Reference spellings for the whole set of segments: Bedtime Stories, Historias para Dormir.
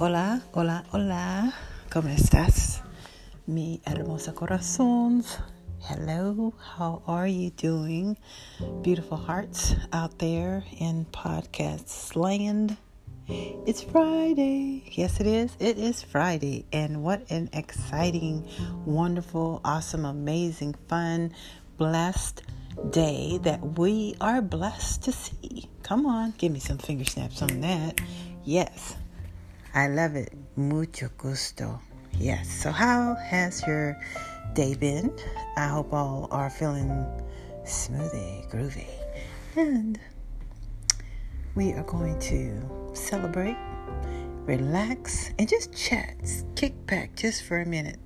Hola, hola, hola. ¿Cómo estás? Mi hermosa corazones. Hello, how are you doing? Beautiful hearts out there in podcast land. It's Friday. Yes, it is. It is Friday. And what an exciting, wonderful, awesome, amazing, fun, blessed day that we are blessed to see. Come on, give me some finger snaps on that. Yes, I love it. Mucho gusto. Yes. So how has your day been? I hope all are feeling smoothie, groovy. And we are going to celebrate, relax, and just chat, kick back just for a minute.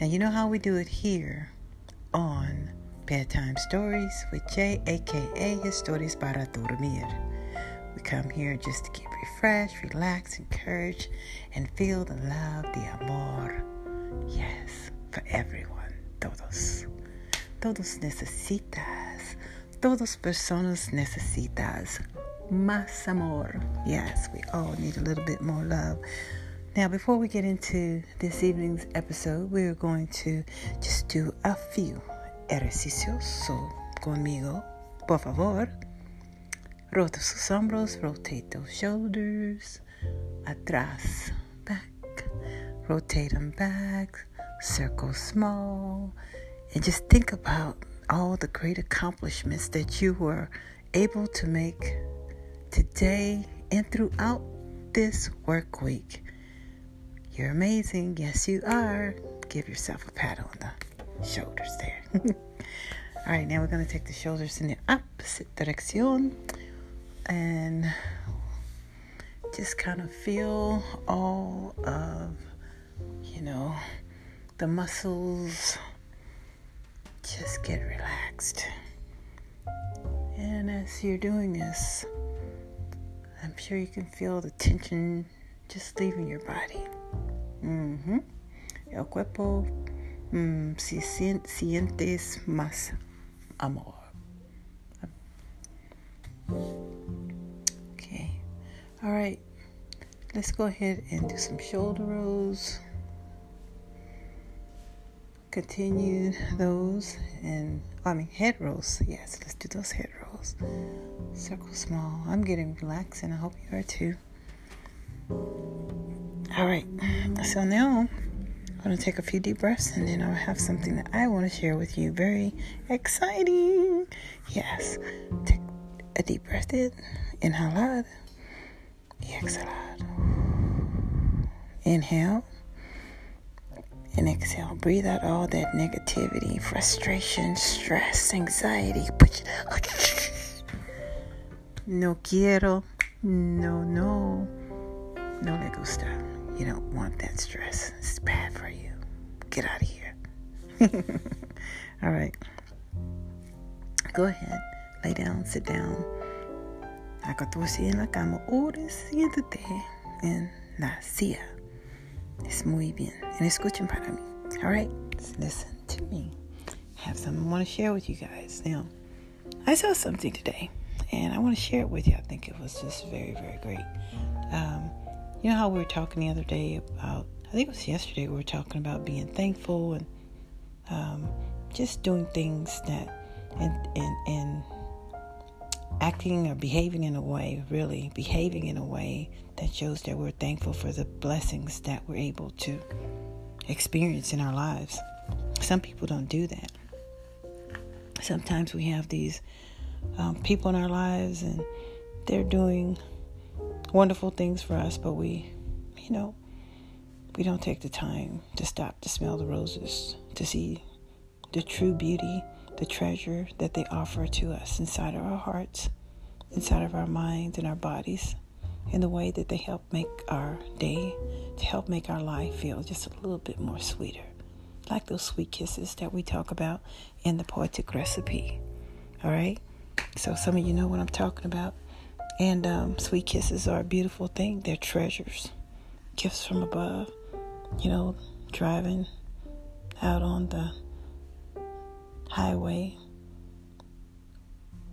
Now, you know how we do it here on Bedtime Stories with Jay, a.k.a. Historias para Dormir. We come here just to get refreshed, relaxed, encouraged, and feel the love, the amor. Yes, for everyone. Todos. Todos necesitas. Todos personas necesitas. Más amor. Yes, we all need a little bit more love. Now, before we get into this evening's episode, we're going to just do a few ejercicios. So, conmigo, por favor. Rota sus hombros, rotate those shoulders, atrás, back, rotate them back, circle small, and just think about all the great accomplishments that you were able to make today and throughout this work week. You're amazing, yes you are. Give yourself a pat on the shoulders there. All right, now we're going to take the shoulders in the opposite direction. And just kind of feel all of, you know, the muscles just get relaxed. And as you're doing this, I'm sure you can feel the tension just leaving your body. Mm-hmm. El cuerpo, si sientes más amor. All right, let's go ahead and do some shoulder rolls. Continue those head rolls. Yes, let's do those head rolls. Circle small. I'm getting relaxed and I hope you are too. All right, so now I'm going to take a few deep breaths and then I'll have something that I want to share with you. Very exciting. Yes, take a deep breath in. Inhale out. Exhale out. Inhale and exhale. Breathe out all that negativity, frustration, stress, anxiety. Put you No quiero. No. No le gusta. You don't want that stress. It's bad for you. Get out of here. All right. Go ahead. Lay down. Sit down. Acostúmbrate en la cama, ore, siéntate en la silla. Es muy bien. And escuchen para mí. All right, listen to me. I have something I want to share with you guys. Now, I saw something today, and I want to share it with you. I think it was just very, very great. You know how we were talking the other day about, I think it was yesterday, we were talking about being thankful and just doing things that, and acting or behaving in a way that shows that we're thankful for the blessings that we're able to experience in our lives. Some people don't do that. Sometimes we have these people in our lives and they're doing wonderful things for us, but we don't take the time to stop to smell the roses, to see the true beauty, the treasure that they offer to us inside of our hearts, inside of our minds and our bodies, in the way that they help make our day, to help make our life feel just a little bit more sweeter, like those sweet kisses that we talk about in the poetic recipe. All right, so some of you know what I'm talking about, and sweet kisses are a beautiful thing. They're treasures, gifts from above. Driving out on the highway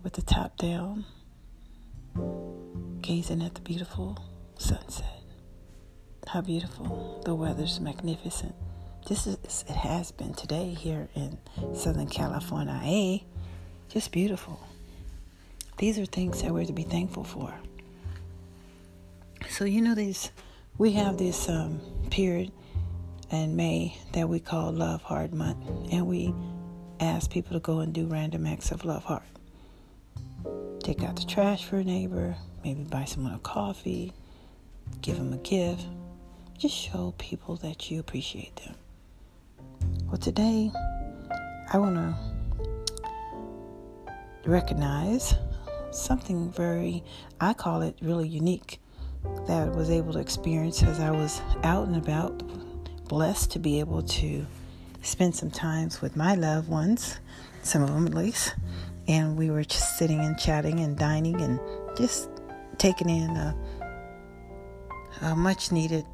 with the top down, gazing at the beautiful sunset. How beautiful. The weather's magnificent. It has been today here in Southern California. Hey, just beautiful. These are things that we're to be thankful for. So, we have this period in May that we call Love Heart Month, and we ask people to go and do random acts of love heart. Take out the trash for a neighbor, maybe buy someone a coffee, give them a gift. Just show people that you appreciate them. Well, today, I want to recognize something I call it really unique, that I was able to experience as I was out and about, blessed to be able to spend some time with my loved ones, some of them at least, and we were just sitting and chatting and dining and just taking in a much-needed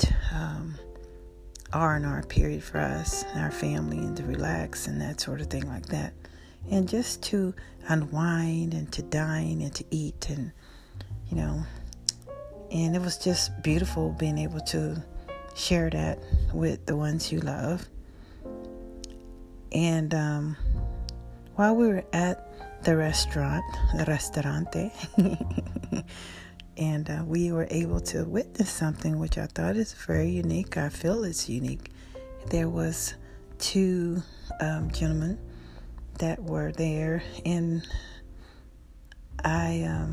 R&R period for us and our family, and to relax and that sort of thing like that, and just to unwind and to dine and to eat, and and it was just beautiful being able to share that with the ones you love. And while we were at the restaurant, the restaurante, and we were able to witness something which I thought is very unique. I feel it's unique. There was two gentlemen that were there, and I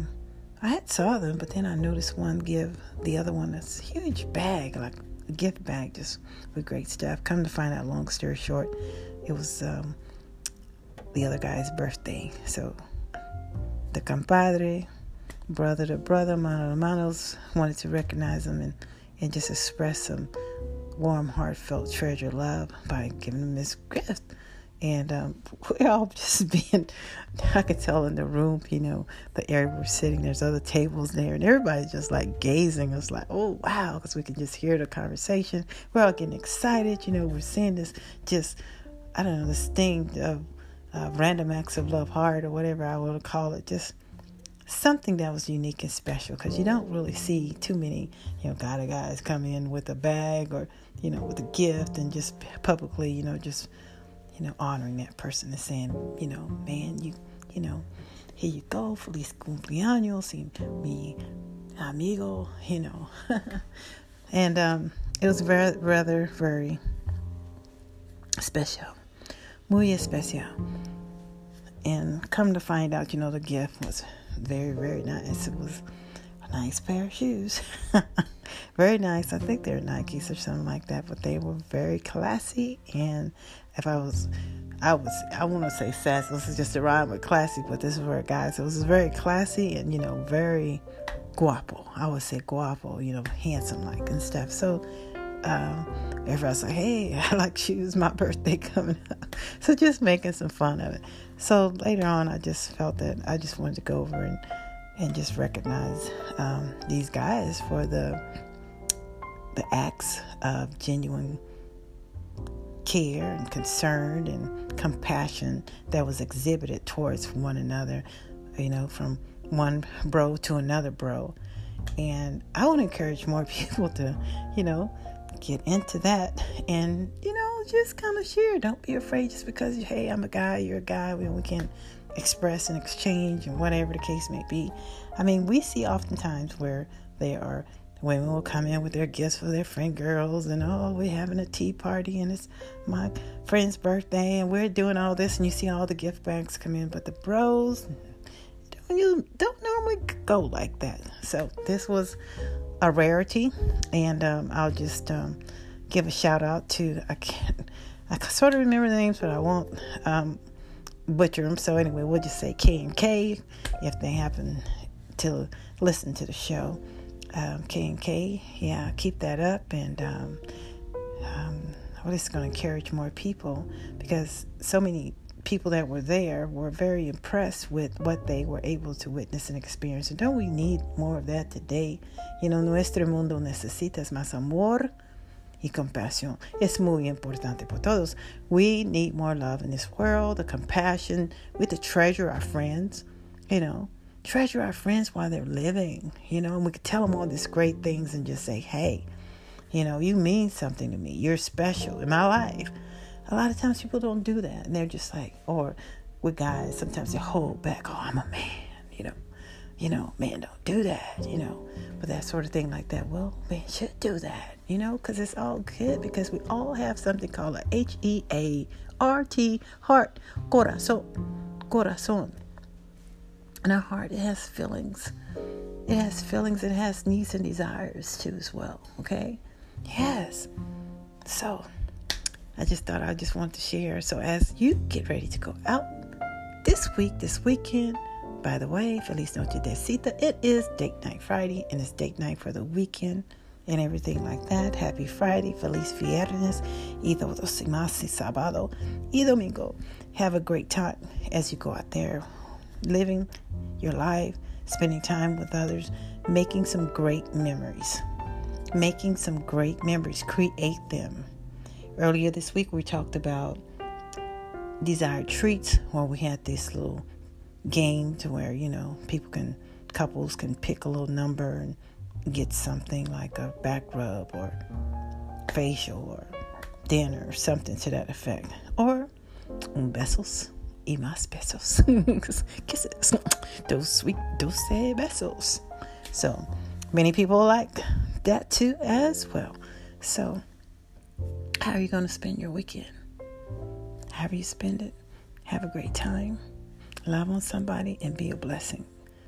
had saw them, but then I noticed one give the other one this huge bag, like a gift bag, just with great stuff. Come to find out, long story short, it was the other guy's birthday. So the compadre, brother to brother, mano to manos, wanted to recognize him and just express some warm, heartfelt, treasure love by giving him this gift. And we're all just being, I could tell in the room, the area we're sitting, there's other tables there, and everybody's just like gazing. It's like, oh, wow, because we can just hear the conversation. We're all getting excited. We're seeing this this thing of random acts of love heart, or whatever I want to call it, just something that was unique and special, because you don't really see too many, guys come in with a bag or, with a gift, and just publicly, honoring that person and saying, man, here you go, feliz cumpleaños, mi amigo, and it was very, rather very special, muy especial. And come to find out, the gift was very, very nice. It was a nice pair of shoes. Very nice. I think they're Nikes or something like that, but they were very classy. And if I want to say sassy. This is just a rhyme with classy, but this is where guys, it was very classy and, very guapo. I would say guapo, handsome like and stuff. So, everybody's like, hey, I like shoes, my birthday coming up. So just making some fun of it. So later on, I just felt that I just wanted to go over and just recognize these guys for the acts of genuine care and concern and compassion that was exhibited towards one another, from one bro to another bro. And I want to encourage more people to, get into that and, just kind of share. Don't be afraid just because, hey, I'm a guy, you're a guy, we can express and exchange and whatever the case may be. I mean, we see oftentimes where there are women will come in with their gifts for their friend girls and, oh, we're having a tea party and it's my friend's birthday and we're doing all this, and you see all the gift bags come in, but the bros don't normally go like that. So this was a rarity, and I'll just give a shout out to, I sort of remember the names, but I won't butcher them. So anyway, we'll just say K and K if they happen to listen to the show. K and K, yeah, keep that up, and I'm just going to encourage more people, because so many people that were there were very impressed with what they were able to witness and experience. And don't we need more of that today? Nuestro mundo necesita más amor y compasión. Es muy importante por todos. We need more love in this world, the compassion. We have to treasure our friends, treasure our friends while they're living, and we could tell them all these great things and just say, hey, You know, you mean something to me. You're special in my life. A lot of times people don't do that. And they're just like, or with guys, sometimes they hold back. Oh, I'm a man, you know, man, don't do that, you know, but that sort of thing like that. Well, man should do that, you know, because it's all good, because we all have something called a HEART, heart, corazón. And our heart, it has feelings, it has needs and desires too as well, okay? Yes. So, I just thought I just wanted to share. So as you get ready to go out this week, this weekend, by the way, Feliz Noche de Cita, it is date night Friday, and it's date night for the weekend and everything like that. Happy Friday, Feliz Viernes, y Domingo, y Sábado, y Domingo. Have a great time as you go out there, living your life, spending time with others, making some great memories, create them. Earlier this week, we talked about desired treats, where we had this little game to where, you know, couples can pick a little number and get something like a back rub or facial or dinner or something to that effect. Or besos y más besos. Kisses. Those sweet dulce besos. So many people like that too as well. So how are you going to spend your weekend? However you spend it, have a great time. Love on somebody and be a blessing.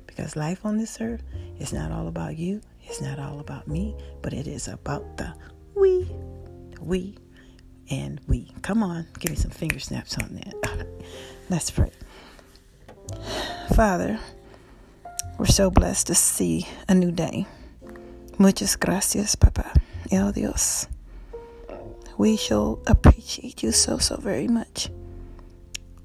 Because life on this earth is not all about you. It's not all about me. But it is about the we, and we. Come on. Give me some finger snaps on that. Let's pray. Father, we're so blessed to see a new day. Muchas gracias, Papa. El Dios. We shall appreciate you so very much.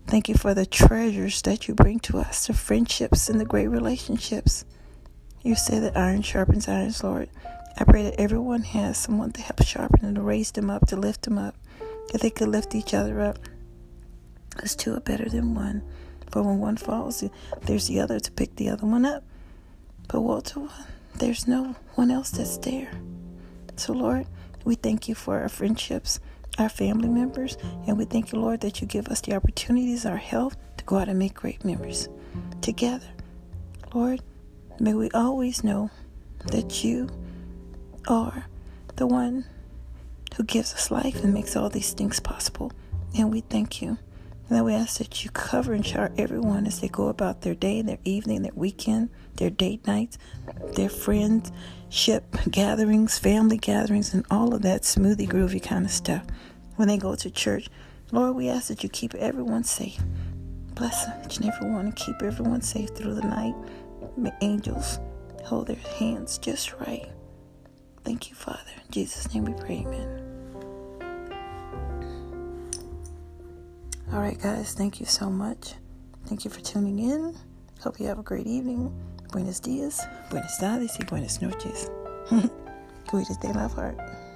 Thank you for the treasures that you bring to us, the friendships and the great relationships. You say that iron sharpens iron, Lord. I pray that everyone has someone to help sharpen and to raise them up, to lift them up, that they could lift each other up. Because two are better than one. For when one falls, there's the other to pick the other one up. But woe to one, there's no one else that's there. So, Lord, we thank you for our friendships, our family members, and we thank you, Lord, that you give us the opportunities, our health, to go out and make great memories together. Lord, may we always know that you are the one who gives us life and makes all these things possible, and we thank you. And then we ask that you cover and shower everyone as they go about their day, their evening, their weekend, their date nights, their friendship gatherings, family gatherings, and all of that smoothie, groovy kind of stuff. When they go to church, Lord, we ask that you keep everyone safe. Bless each and every one and keep everyone safe through the night. May angels hold their hands just right. Thank you, Father. In Jesus' name we pray, amen. All right, guys, thank you so much. Thank you for tuning in. Hope you have a great evening. Buenos dias, buenas tardes, y buenas noches. Cuídate, love heart.